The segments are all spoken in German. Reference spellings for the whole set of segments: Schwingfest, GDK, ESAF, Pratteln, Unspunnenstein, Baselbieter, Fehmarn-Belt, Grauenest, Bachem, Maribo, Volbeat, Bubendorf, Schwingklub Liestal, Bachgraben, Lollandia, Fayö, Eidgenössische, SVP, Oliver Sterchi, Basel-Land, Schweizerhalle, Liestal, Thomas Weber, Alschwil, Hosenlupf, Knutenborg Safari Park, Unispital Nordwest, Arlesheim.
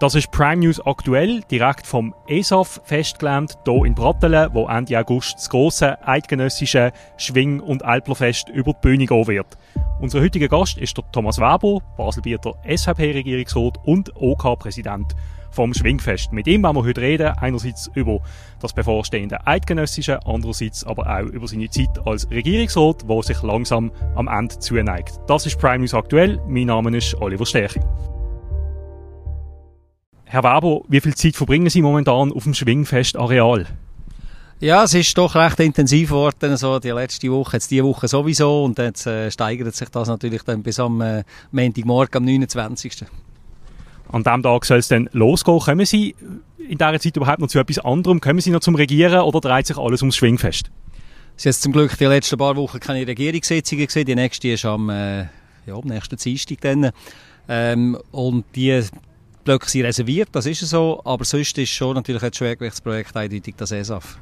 Das ist Prime News aktuell, direkt vom ESAF-Festgelände hier in Pratteln, wo Ende August das grosse eidgenössische Schwing- und Alplerfest über die Bühne gehen wird. Unser heutiger Gast ist der Thomas Weber, Baselbieter SVP-Regierungsrat und OK-Präsident vom Schwingfest. Mit ihm wollen wir heute reden, einerseits über das bevorstehende Eidgenössische, andererseits aber auch über seine Zeit als Regierungsrat, wo sich langsam am Ende zuneigt. Das ist Prime News aktuell, mein Name ist Oliver Sterchi. Herr Weber, wie viel Zeit verbringen Sie momentan auf dem Schwingfest-Areal? Ja, es ist doch recht intensiv geworden, also die letzte Woche, jetzt diese Woche sowieso, und jetzt steigert sich das natürlich dann bis am Montagmorgen, am 29. An diesem Tag soll es dann losgehen. Kommen Sie in dieser Zeit überhaupt noch zu etwas anderem? Kommen Sie noch zum Regieren oder dreht sich alles ums Schwingfest? Es sind jetzt zum Glück die letzten paar Wochen keine Regierungssitzungen gewesen. Die nächste ist am nächsten Dienstag dann. Und die Blöcke sind reserviert, das ist so, aber sonst ist schon natürlich ein Schwergewichtsprojekt eindeutig das ESAF.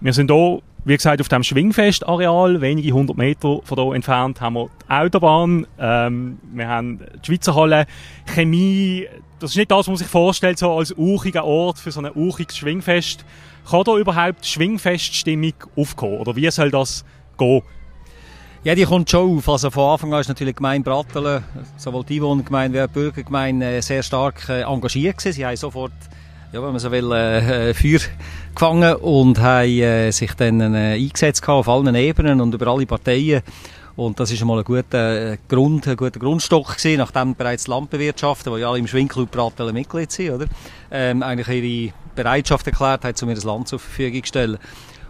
Wir sind hier, wie gesagt, auf dem Schwingfest-Areal, wenige 100 Meter von hier entfernt haben wir die Autobahn, wir haben die Schweizerhalle, Chemie, das ist nicht das, was man sich vorstellt, so als urchiger Ort für so ein urchiges Schwingfest. Kann da überhaupt Schwingfeststimmung aufkommen oder wie soll das gehen? Ja, die kommt schon auf. Also von Anfang an ist natürlich die Gemeinde Pratteln, sowohl die Einwohnergemeinde wie auch die Bürgergemeinde, sehr stark engagiert gewesen. Sie haben sofort, ja, wenn man so will, Feuer gefangen und haben sich dann eingesetzt auf allen Ebenen und über alle Parteien. Und das ist einmal ein guter Grund, ein guter Grundstock gewesen, nachdem bereits die Landbewirtschaften, die ja alle im Schwingklub Pratteln Mitglied sind, oder, eigentlich ihre Bereitschaft erklärt haben, um ihr das Land zur Verfügung zu stellen.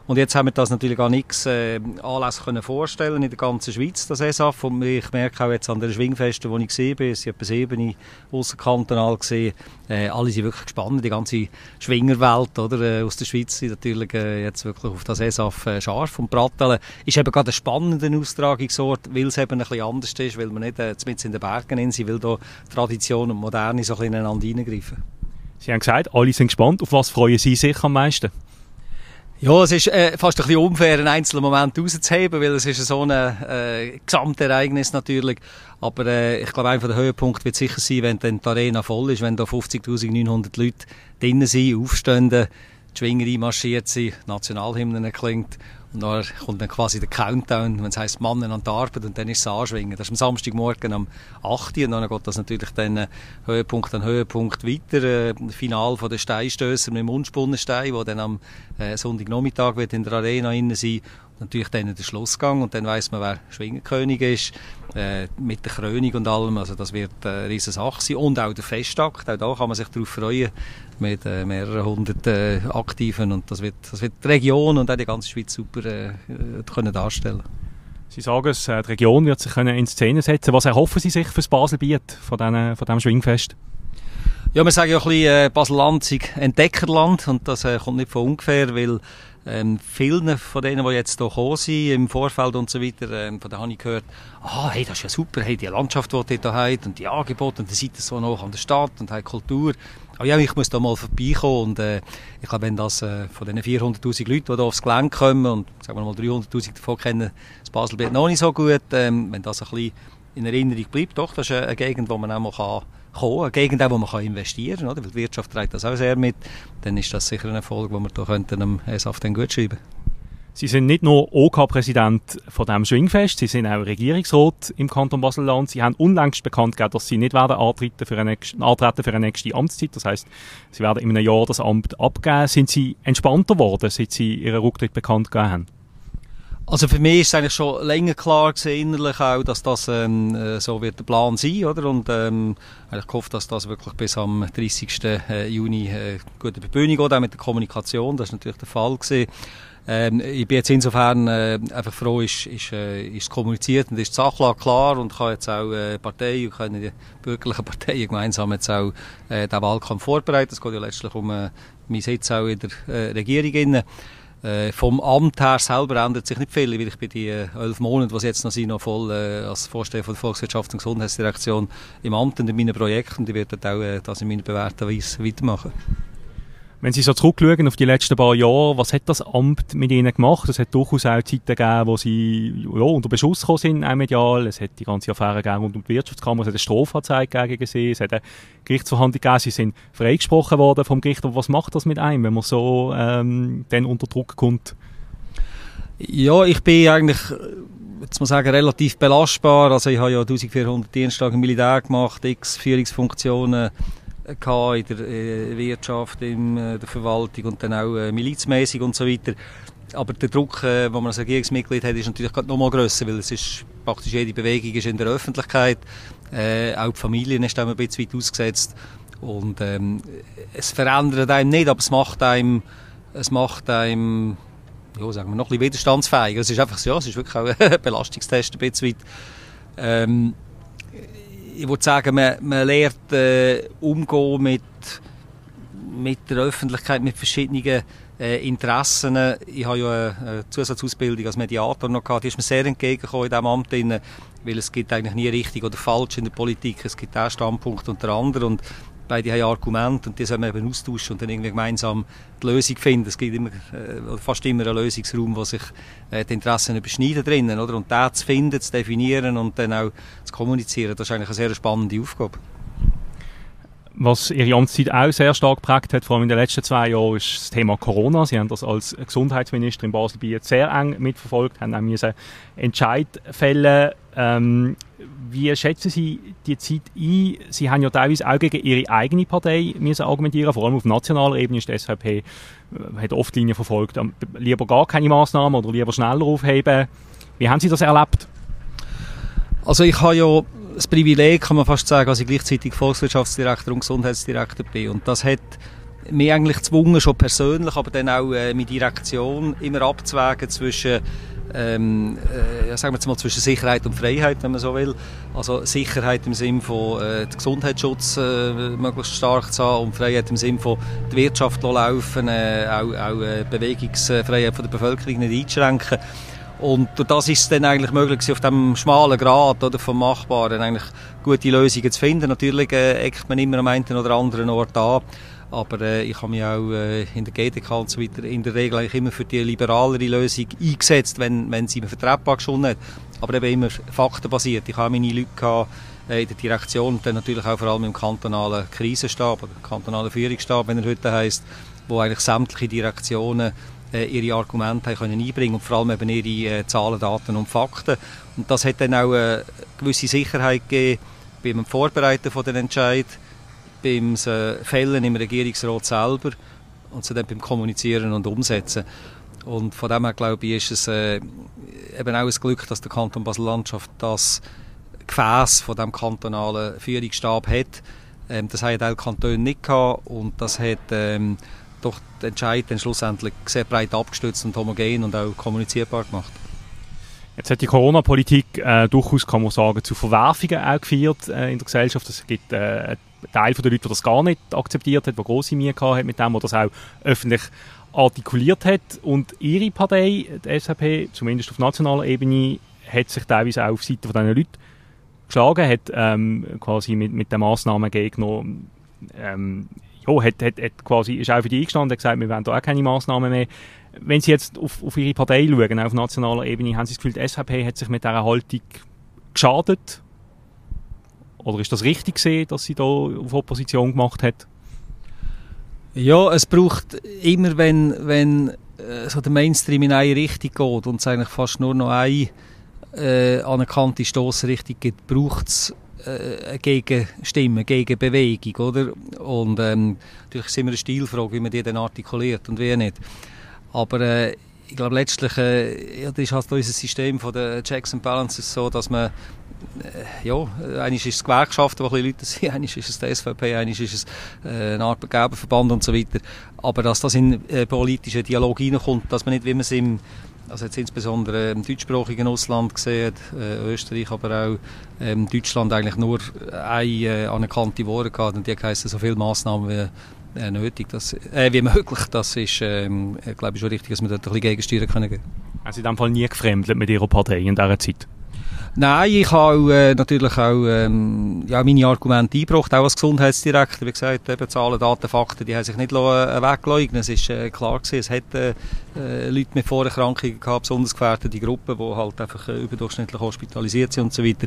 Und jetzt haben wir das natürlich gar nichts Anlass können vorstellen in der ganzen Schweiz, das ESAF. Und ich merke auch jetzt an den Schwingfesten, wo ich gesehen bin, es sind etwa 7 ausserkantonal gesehen. Alle sind wirklich gespannt, die ganze Schwingerwelt, oder, aus der Schweiz sind natürlich jetzt wirklich auf das ESAF scharf. Und Pratteln ist eben gerade ein spannender Austragungsort, weil es eben ein bisschen anders ist, weil man nicht mitten in den Bergen sind, weil da Tradition und Moderne so ein bisschen ineinander hineingreifen. Sie haben gesagt, alle sind gespannt. Auf was freuen Sie sich am meisten? Ja, es ist fast ein bisschen unfair, einen einzelnen Moment rauszuheben, weil es ist so ein Gesamtereignis natürlich. Aber ich glaube, einer der Höhepunkte wird sicher sein, wenn dann die Arena voll ist, wenn da 50.900 Leute drinnen sind, aufstehen, die Schwinger einmarschiert sind, Nationalhymnen erklingt. Und dann kommt dann quasi der Countdown, wenn es heisst, Mannen an die Arbeit, und dann ist es anschwingen. Das ist am Samstagmorgen am 8. Und dann geht das natürlich dann Höhepunkt an Höhepunkt weiter. Final von den Steinstössern mit dem Unspunnenstein, der dann am Sonntagnachmittag wird in der Arena innen sein. Und natürlich dann der Schlussgang, und dann weiss man, wer Schwingerkönig ist, mit der Krönung und allem. Also das wird eine riesen Sache sein. Und auch der Festakt, auch da kann man sich darauf freuen, mit mehreren hundert Aktiven, und das wird die Region und auch die ganze Schweiz super können darstellen. Sie sagen es, die Region wird sich in Szene setzen. Was erhoffen Sie sich für das Baselbiet von diesem Schwingfest? Ja, wir sagen ja ein bisschen, Basel-Land sei Entdeckerland, und das kommt nicht von ungefähr, weil vielen von denen, die jetzt hier gekommen sind, im Vorfeld und so weiter, von denen habe ich gehört, hey, das ist ja super, hey, die Landschaft, die ihr hier habt, und die Angebote, und ihr seid so nah an der Stadt und habt Kultur. Aber ja, ich muss da mal vorbeikommen, und ich glaube, wenn das von diesen 400'000 Leuten, die hier aufs Gelände kommen, und sagen wir mal 300'000 davon kennen das Baselbiet noch nicht so gut, wenn das ein bisschen in Erinnerung bleibt, doch, das ist eine Gegend, wo man auch mal kommen kann, eine Gegend, wo man investieren kann, oder? Weil die Wirtschaft trägt das auch sehr mit, dann ist das sicher ein Erfolg, den wir da am ESAF dann gut schreiben könnten. Sie sind nicht nur OK-Präsident von diesem Schwingfest, Sie sind auch Regierungsrat im Kanton Basel-Land. Sie haben unlängst bekannt gegeben, dass Sie nicht antreten für eine nächste Amtszeit. Das heisst, Sie werden in einem Jahr das Amt abgeben. Sind Sie entspannter geworden, seit Sie Ihren Rücktritt bekannt gegeben haben? Also für mich ist es eigentlich schon länger klar gewesen, innerlich auch, dass das so wird der Plan sein, oder? Und ich hoffe, dass das wirklich bis am 30. Juni gut über die Bühne geht, auch mit der Kommunikation, das war natürlich der Fall gewesen. Ich bin jetzt insofern einfach froh, ist kommuniziert und ist die Sachlage klar, und kann jetzt auch die bürgerlichen Parteien gemeinsam jetzt auch den Wahlkampf vorbereiten. Es geht ja letztlich um meinen Sitz auch in der Regierung inne. Vom Amt her selber ändert sich nicht viel, weil ich bin die 11 Monate, die es jetzt noch sind, noch voll als Vorsteher von der Volkswirtschafts- und Gesundheitsdirektion im Amt und in meinen Projekten, und ich werde auch das in meiner bewährten Weise weitermachen. Wenn Sie so zurückschauen auf die letzten paar Jahre, was hat das Amt mit Ihnen gemacht? Es hat durchaus auch Zeiten gegeben, wo Sie unter Beschuss gekommen sind, auch medial. Es hat die ganze Affäre gegeben rund um die Wirtschaftskammer, es hat eine Strafanzeige gegen Sie, es hat eine Gerichtsverhandlung gegeben, Sie sind freigesprochen worden vom Gericht. Aber was macht das mit einem, wenn man so dann unter Druck kommt? Ja, ich bin eigentlich, jetzt muss sagen, relativ belastbar. Also ich habe ja 1400 Diensttage im Militär gemacht, x Führungsfunktionen in der Wirtschaft, in der Verwaltung und dann auch milizmäßig und so weiter. Aber der Druck, den man als Regierungsmitglied hat, ist natürlich gerade noch mal grösser, weil es ist praktisch jede Bewegung ist in der Öffentlichkeit. Auch die Familien ist einem ein bisschen weit ausgesetzt. Und es verändert einem nicht, aber es macht einem ja, sagen wir, noch ein bisschen widerstandsfähig. Es ist einfach so, ja, es ist wirklich auch ein Belastungstest ein bisschen weit. Ich würde sagen, man lernt umgehen mit der Öffentlichkeit, mit verschiedenen Interessen. Ich habe ja eine Zusatzausbildung als Mediator noch gehabt. Die ist mir sehr entgegengekommen in diesem Amt, weil es gibt eigentlich nie richtig oder falsch in der Politik. Es gibt einen Standpunkt und den anderen und beide haben Argumente und die sollen wir eben austauschen und dann irgendwie gemeinsam die Lösung finden. Es gibt immer, fast immer einen Lösungsraum, wo sich die Interessen überschneiden drinnen, oder? Und den zu finden, zu definieren und dann auch zu kommunizieren, das ist eigentlich eine sehr spannende Aufgabe. Was Ihre Amtszeit auch sehr stark geprägt hat, vor allem in den letzten 2 Jahren, ist das Thema Corona. Sie haben das als Gesundheitsminister in Baselbieter sehr eng mitverfolgt, haben auch müssen Entscheid fällen. Wie schätzen Sie die Zeit ein? Sie haben ja teilweise auch gegen Ihre eigene Partei müssen argumentieren, vor allem auf nationaler Ebene ist die SVP, hat oft Linien verfolgt, lieber gar keine Massnahmen oder lieber schneller aufheben. Wie haben Sie das erlebt? Also ich habe ja das Privileg, kann man fast sagen, dass ich gleichzeitig Volkswirtschaftsdirektor und Gesundheitsdirektor bin. Und das hat mich eigentlich gezwungen, schon persönlich, aber dann auch meine Direktion immer abzuwägen zwischen, sagen wir jetzt mal, zwischen Sicherheit und Freiheit, wenn man so will. Also Sicherheit im Sinne von den Gesundheitsschutz möglichst stark zu haben und Freiheit im Sinne von die Wirtschaft laufen, auch Bewegungsfreiheit von der Bevölkerung nicht einschränken. Und das ist es dann eigentlich möglich, auf diesem schmalen Grat oder, vom Machbaren eigentlich gute Lösungen zu finden. Natürlich eckt man immer am einen oder anderen Ort an, aber ich habe mich auch in der GDK und so weiter in der Regel eigentlich immer für die liberalere Lösung eingesetzt, wenn sie mir vertretbar geschonen hat. Aber eben immer faktenbasiert. Ich habe meine Leute gehabt, in der Direktion und dann natürlich auch vor allem im kantonalen Krisenstab oder kantonalen Führungsstab, wenn er heute heisst, wo eigentlich sämtliche Direktionen ihre Argumente können einbringen und vor allem eben ihre Zahlen, Daten und Fakten. Und das hat dann auch eine gewisse Sicherheit gegeben beim Vorbereiten von den Entscheid, beim Fällen im Regierungsrat selber und dann beim Kommunizieren und Umsetzen. Und von dem her, glaube ich, ist es eben auch ein Glück, dass der Kanton Basel-Landschaft das Gefäß von dem kantonalen Führungsstab hat. Das haben die Kantone nicht gehabt und das hat doch den Entscheid dann schlussendlich sehr breit abgestützt und homogen und auch kommunizierbar gemacht. Jetzt hat die Corona-Politik durchaus, kann man sagen, zu Verwerfungen auch geführt in der Gesellschaft. Es gibt einen Teil der Leute, die das gar nicht akzeptiert hat, die grosse Mühe hatte mit dem, der das auch öffentlich artikuliert hat. Und Ihre Partei, die SVP, zumindest auf nationaler Ebene, hat sich teilweise auch auf Seite von diesen Leuten geschlagen, hat quasi mit den Massnahmengegner hat quasi, ist auch für die eingestanden, hat gesagt, wir wollen da auch keine Massnahmen mehr. Wenn Sie jetzt auf Ihre Partei schauen, auf nationaler Ebene, haben Sie das Gefühl, die SVP hat sich mit dieser Haltung geschadet? Oder ist das richtig gesehen, dass sie da auf Opposition gemacht hat? Ja, es braucht immer, wenn so der Mainstream in eine Richtung geht und es eigentlich fast nur noch eine anerkannte Stossrichtung gibt, braucht es gegen Stimmen, gegen Bewegung, oder? Und natürlich ist es immer eine Stilfrage, wie man die dann artikuliert und wie nicht. Aber ich glaube letztlich ist halt unser System von den Checks and Balances so, dass man einmal ist es Gewerkschaften, wo ein Leute sind, einmal ist es die SVP, einmal ist es ein Arbeitgeberverband und so weiter. Aber dass das in politischen Dialog hineinkommt, dass man nicht, wie man es also jetzt insbesondere im deutschsprachigen Ausland gesehen, Österreich, aber auch Deutschland eigentlich nur eine anerkannte Worte gehabt und die heissen so viele Massnahmen wie nötig, wie möglich. Das ist, glaube ich, schon richtig, dass wir da ein bisschen gegensteuern können. Also in diesem Fall nie gefremdelt mit Ihrer Partei in dieser Zeit? Nein, ich habe natürlich auch ja, meine Argumente eingebracht, auch als Gesundheitsdirektor. Wie gesagt, eben, Zahlen, Daten, Fakten, die haben sich nicht wegleugnen. Es war klar gewesen, es hätte Leute mit Vorerkrankungen gehabt, besonders gefährdete Gruppen, die halt einfach überdurchschnittlich hospitalisiert sind und so weiter.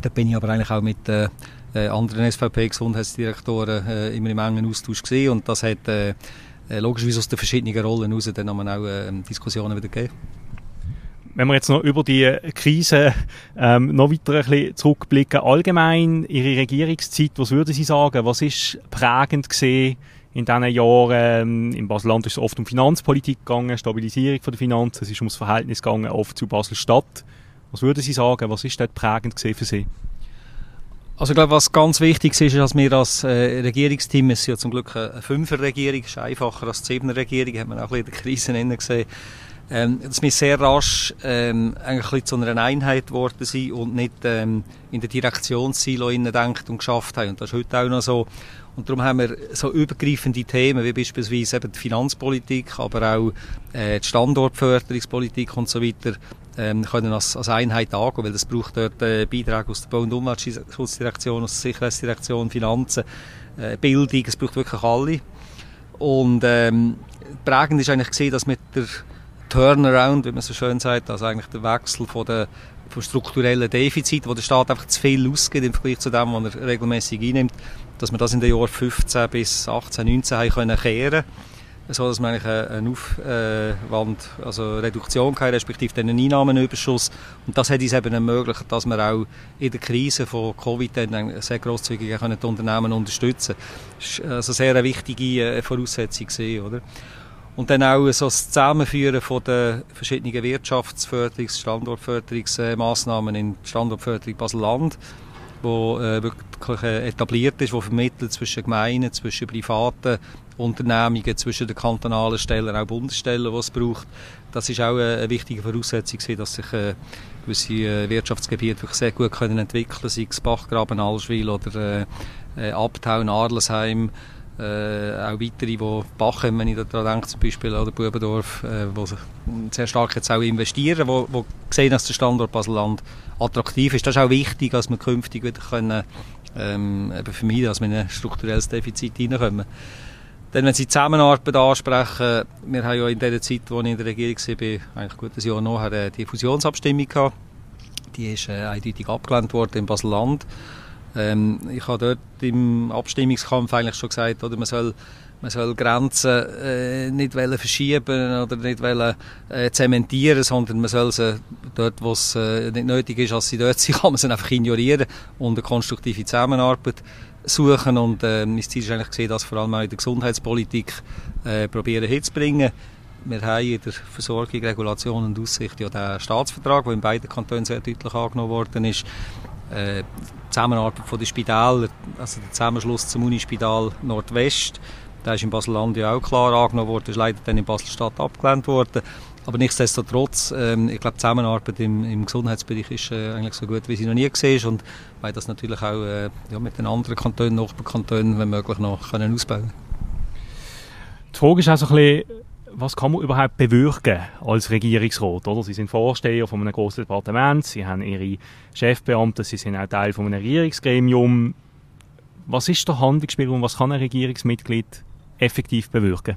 Da bin ich aber eigentlich auch mit anderen SVP-Gesundheitsdirektoren immer im engen Austausch gewesen. Und das hat logischerweise aus den verschiedenen Rollen heraus dann haben wir auch Diskussionen wieder gegeben. Wenn wir jetzt noch über die Krise noch weiter ein bisschen zurückblicken, allgemein Ihre Regierungszeit, was würden Sie sagen, was ist prägend gewesen in diesen Jahren? In Basel-Land ist es oft um Finanzpolitik gegangen, Stabilisierung der Finanzen, es ist ums Verhältnis gegangen, oft zu Basel-Stadt. Was würden Sie sagen, was ist dort prägend gewesen für Sie? Also, ich glaube, was ganz wichtig ist, ist, dass wir als Regierungsteam, es ist ja zum Glück eine Fünferregierung, ist einfacher als die Siebenerregierung, hat man auch ein bisschen in der Krise innen gesehen, dass wir sehr rasch eigentlich zu einer Einheit geworden sind und nicht in der Direktionssilo denkt und geschafft haben. Und das ist heute auch noch so. Und darum haben wir so übergreifende Themen wie beispielsweise eben die Finanzpolitik, aber auch die Standortförderungspolitik und so weiter können als Einheit angehen, weil das braucht dort Beiträge aus der Bau- und Umweltschutzdirektion, aus der Sicherheitsdirektion, Finanzen, Bildung, es braucht wirklich alle. Und prägend ist eigentlich gesehen, dass mit der Turnaround, wie man so schön sagt, also eigentlich der Wechsel von strukturellen Defiziten, wo der Staat einfach zu viel ausgibt im Vergleich zu dem, was er regelmäßig einnimmt, dass wir das in den Jahren 15 bis 18, 19 haben können kehren, so dass wir eigentlich eine Aufwand, also Reduktion hatten, respektive einen Einnahmenüberschuss. Und das hat uns eben ermöglicht, dass wir auch in der Krise von Covid dann sehr grosszügig die Unternehmen unterstützen können. Das war also sehr eine wichtige Voraussetzung gewesen, oder? Und dann auch so das Zusammenführen von den verschiedenen Wirtschaftsförderungs-, Standortförderungsmaßnahmen in die Standortförderung Basel-Land, wo wirklich etabliert ist, wo vermittelt zwischen Gemeinden, zwischen privaten Unternehmungen, zwischen den kantonalen Stellen, auch Bundesstellen, die es braucht. Das ist auch eine wichtige Voraussetzung gewesen, dass sich gewisse Wirtschaftsgebiete wirklich sehr gut können entwickeln können, sei es Bachgraben, Alschwil oder Abtauen, Arlesheim. Auch weitere, die Bachem, wenn ich daran denke, zum Beispiel, oder Bubendorf, die sehr stark jetzt auch investieren, die sehen, dass der Standort Basel-Land attraktiv ist. Das ist auch wichtig, dass wir künftig wieder können, eben vermeiden, dass wir in ein strukturelles Defizit hineinkommen. Dann, wenn Sie Zusammenarbeit ansprechen, wir haben ja in der Zeit, als ich in der Regierung war, eigentlich gut ein Jahr nachher, die Fusionsabstimmung gehabt. Die ist eindeutig abgelehnt worden in Basel-Land. Ich habe dort im Abstimmungskampf eigentlich schon gesagt, oder, man soll Grenzen nicht verschieben oder nicht zementieren, sondern man soll sie dort, wo es nicht nötig ist, dass sie dort sind, kann man sie einfach ignorieren und eine konstruktive Zusammenarbeit suchen. Und mein Ziel ist eigentlich gesehen, das vor allem auch in der Gesundheitspolitik probieren hinzubringen. Wir haben in der Versorgung, Regulation und Aussicht ja den Staatsvertrag, der in beiden Kantonen sehr deutlich angenommen worden ist. Die Zusammenarbeit von den Spitälern, also der Zusammenschluss zum Unispital Nordwest, der ist in Basel-Land ja auch klar angenommen worden, ist leider dann in Basel-Stadt abgelehnt worden. Aber nichtsdestotrotz, ich glaube, die Zusammenarbeit im Gesundheitsbereich ist eigentlich so gut, wie sie noch nie gesehen ist, und weil das natürlich auch ja, mit den anderen Kantonen, Nachbarkantonen, wenn möglich, noch können ausbauen. Die Frage ist auch so ein bisschen, was kann man überhaupt bewirken als Regierungsrat? Oder? Sie sind Vorsteher von einem grossen Departement, Sie haben Ihre Chefbeamten, Sie sind auch Teil von einem Regierungsgremium. Was ist der Handlungsspielraum und was kann ein Regierungsmitglied effektiv bewirken?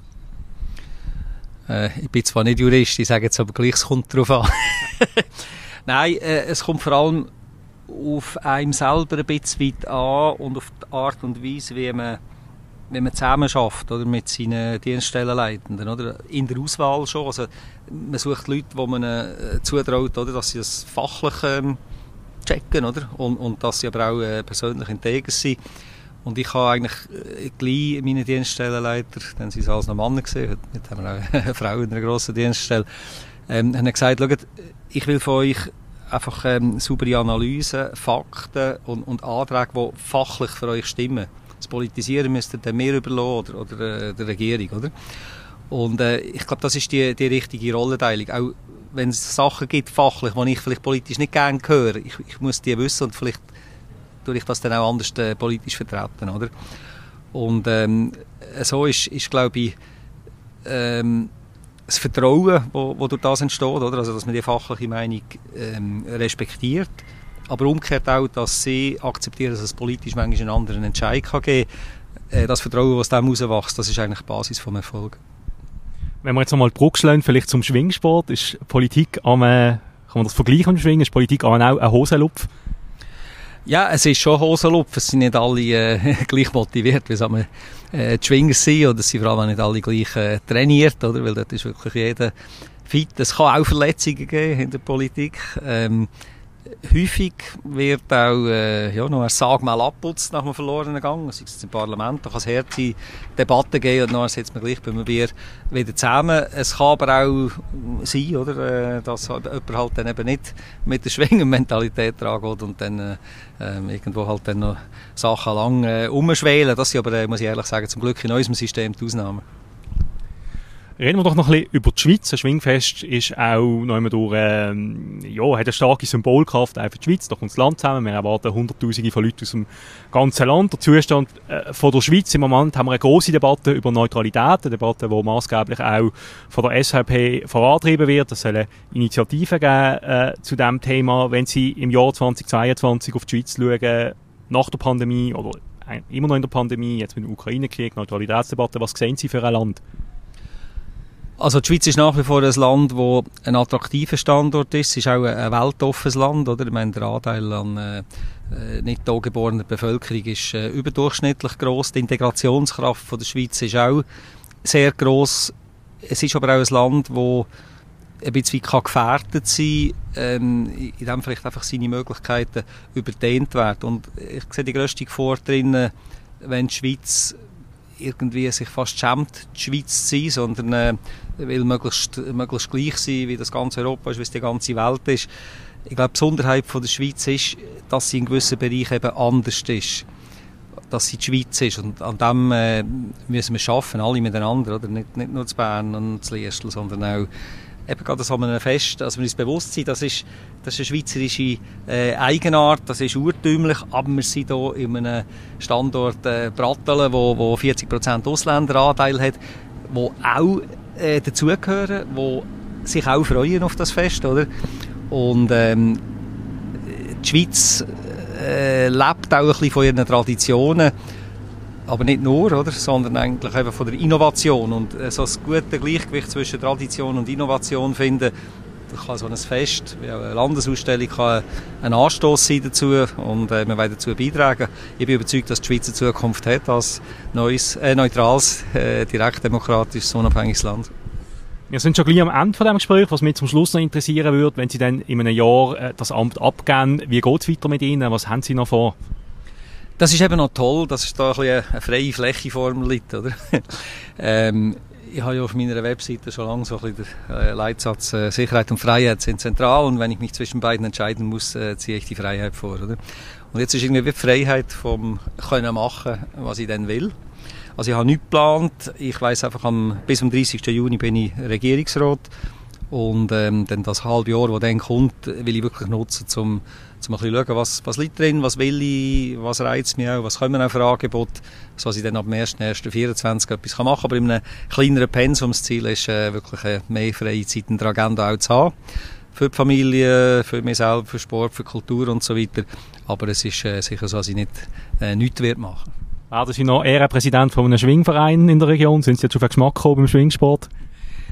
Ich bin zwar nicht Jurist, ich sage jetzt aber gleich, es kommt darauf an. Nein, es kommt vor allem auf einem selber ein bisschen weit an und auf die Art und Weise, wenn man zusammen schafft, oder mit seinen Dienststellenleitenden, oder in der Auswahl schon, also man sucht Leute, wo man zutraut, oder, dass sie das fachlich checken, oder, und dass sie aber auch persönlich integer sind. Und ich habe eigentlich gleich meine Dienststellenleiter, dann sind es alles noch Männer gesehen, jetzt haben wir auch eine Frau in einer grossen Dienststelle, haben gesagt, schaut, ich will von euch einfach saubere Analysen, Fakten und Anträge, die fachlich für euch stimmen. Das Politisieren müsst ihr dann mehr überlassen oder der Regierung, oder? Und ich glaube, das ist die richtige Rollenteilung. Auch wenn es Sachen gibt, fachlich, die ich vielleicht politisch nicht gerne höre, ich muss die wissen und vielleicht tue ich das dann auch anders politisch vertreten, oder? Und so ist glaube ich, das Vertrauen, das durch das entsteht, oder? Also, dass man die fachliche Meinung respektiert, aber umgekehrt auch, dass sie akzeptieren, dass es politisch manchmal einen anderen Entscheid kann geben kann. Das Vertrauen, das dem herauswächst, das ist eigentlich die Basis des Erfolgs. Wenn wir jetzt nochmal die Brücke schlagen, vielleicht zum Schwingsport, ist Politik am, kann man das vergleichen mit Schwingen, ist Politik auch ein Hosenlupf? Ja, es ist schon Hosenlupf, es sind nicht alle gleich motiviert, wie sagen wir, die Schwinger sind, oder es sind vor allem nicht alle gleich trainiert, oder? Weil dort ist wirklich jeder fit. Es kann auch Verletzungen geben in der Politik. Häufig wird auch noch ein Sagmal abputzt nach einem verlorenen Gang, sei es im Parlament, da kann es harte Debatten geben und nachher setzt man gleich beim Bier wieder zusammen. Es kann aber auch sein, oder, dass jemand halt dann eben nicht mit der Schwingenmentalität dran geht und dann irgendwo halt dann noch Sachen lang umschwelen. Das sind aber, muss ich ehrlich sagen, zum Glück in unserem System die Ausnahme. Reden wir doch noch ein bisschen über die Schweiz. Ein Schwingfest ist auch noch einmal durch, hat eine starke Symbolkraft auch für die Schweiz. Da kommt das Land zusammen. Wir erwarten Hunderttausende von Leuten aus dem ganzen Land. Der Zustand von der Schweiz im Moment haben wir eine grosse Debatte über Neutralität. Eine Debatte, die maßgeblich auch von der SVP vorantrieben wird. Es sollen Initiativen geben zu diesem Thema, wenn Sie im Jahr 2022 auf die Schweiz schauen, nach der Pandemie oder immer noch in der Pandemie, jetzt mit dem Ukraine-Krieg, Neutralitätsdebatte. Was sehen Sie für ein Land? Also die Schweiz ist nach wie vor ein Land, das ein attraktiver Standort ist. Es ist auch ein weltoffenes Land, oder? Ich meine, der Anteil an nicht hier geborener Bevölkerung ist überdurchschnittlich gross. Die Integrationskraft von der Schweiz ist auch sehr gross. Es ist aber auch ein Land, das ein bisschen gefährdet sein kann, in dem vielleicht einfach seine Möglichkeiten überdehnt werden. Und ich sehe die grösste Gefahr drin, wenn die Schweiz irgendwie sich fast schämt, die Schweiz zu sein, sondern will möglichst gleich sein, wie das ganze Europa ist, wie es die ganze Welt ist. Ich glaube, die Besonderheit von der Schweiz ist, dass sie in gewissen Bereichen eben anders ist, dass sie die Schweiz ist. Und an dem müssen wir schaffen, alle miteinander, oder? Nicht nur zu Bern und zu Liestal, sondern auch eben gerade das haben wir fest, dass wir uns bewusst sind, das ist eine schweizerische Eigenart, das ist urtümlich, aber wir sind hier in einem Standort Pratteln, wo 40% Ausländeranteil hat, wo auch dazugehören, wo sich auch freuen auf das Fest, oder? Und die Schweiz lebt auch ein bisschen von ihren Traditionen, aber nicht nur, oder? Sondern eigentlich eben von der Innovation. Und so ein gutes Gleichgewicht zwischen Tradition und Innovation finden, da kann so ein Fest, wie eine Landesausstellung, kann ein Anstoß sein dazu und wir wollen dazu beitragen. Ich bin überzeugt, dass die Schweiz eine Zukunft hat als neues, neutrales, direktdemokratisches, unabhängiges Land. Wir sind schon gleich am Ende von dem Gespräch. Was mich zum Schluss noch interessieren würde, wenn Sie dann in einem Jahr das Amt abgeben, wie geht es weiter mit Ihnen? Was haben Sie noch vor? Das ist eben noch toll, dass es da eine freie Fläche vor mir liegt, oder? Ich habe ja auf meiner Webseite schon lange so ein bisschen den Leitsatz Sicherheit und Freiheit sind zentral und wenn ich mich zwischen beiden entscheiden muss, ziehe ich die Freiheit vor, oder? Und jetzt ist irgendwie die Freiheit vom Können machen, was ich dann will. Also ich habe nichts geplant, ich weiss einfach, bis am 30. Juni bin ich Regierungsrat und dann das halbe Jahr, das dann kommt, will ich wirklich nutzen, um ein bisschen zu schauen, was liegt drin, was will ich, was reizt mich auch, was kommen auch für Angebote, sodass ich dann ab dem 1.1.24 etwas machen kann. Aber in einem kleineren Pensum, das Ziel ist, wirklich mehr freie Zeit in der Agenda auch zu haben. Für die Familie, für mich selber, für Sport, für Kultur und so weiter. Aber es ist sicher so, dass ich nichts machen werde. Werden Sie noch Ehrenpräsident von einem Schwingverein in der Region? Sind Sie jetzt auf den Geschmack gekommen beim Schwingsport?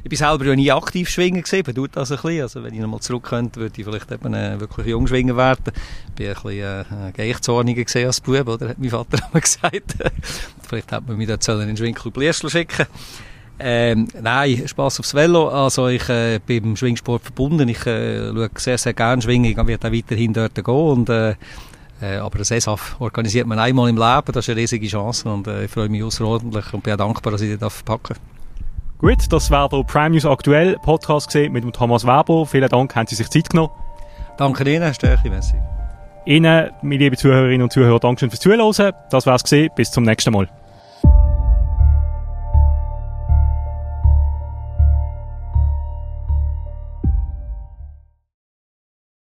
Ich war selber ja nie aktiv schwingen, bedauert das ein bisschen. Also wenn ich nochmal zurück könnte, würde ich vielleicht eben wirklich Jungschwinger werden. Ich war ein bisschen Geichzorniger als Bub, oder? Hat mein Vater einmal gesagt. Vielleicht hätte man mich dort in den Schwingklub Liestal schicken sollen. Nein, Spass aufs Velo. Also ich bin im Schwingsport verbunden. Ich schaue sehr, sehr gerne schwingen. Ich werde auch weiterhin dort gehen. Und, aber das ESAF organisiert man einmal im Leben. Das ist eine riesige Chance. Und ich freue mich außerordentlich und bin auch dankbar, dass ich das verpacken darf. Gut, das war der Prime News Aktuell Podcast mit dem Thomas Weber. Vielen Dank, haben Sie sich Zeit genommen. Danke Ihnen, Herr Sterchi, merci. Ihnen, meine lieben Zuhörerinnen und Zuhörer, danke schön fürs Zuhören. Das war's gewesen. Bis zum nächsten Mal.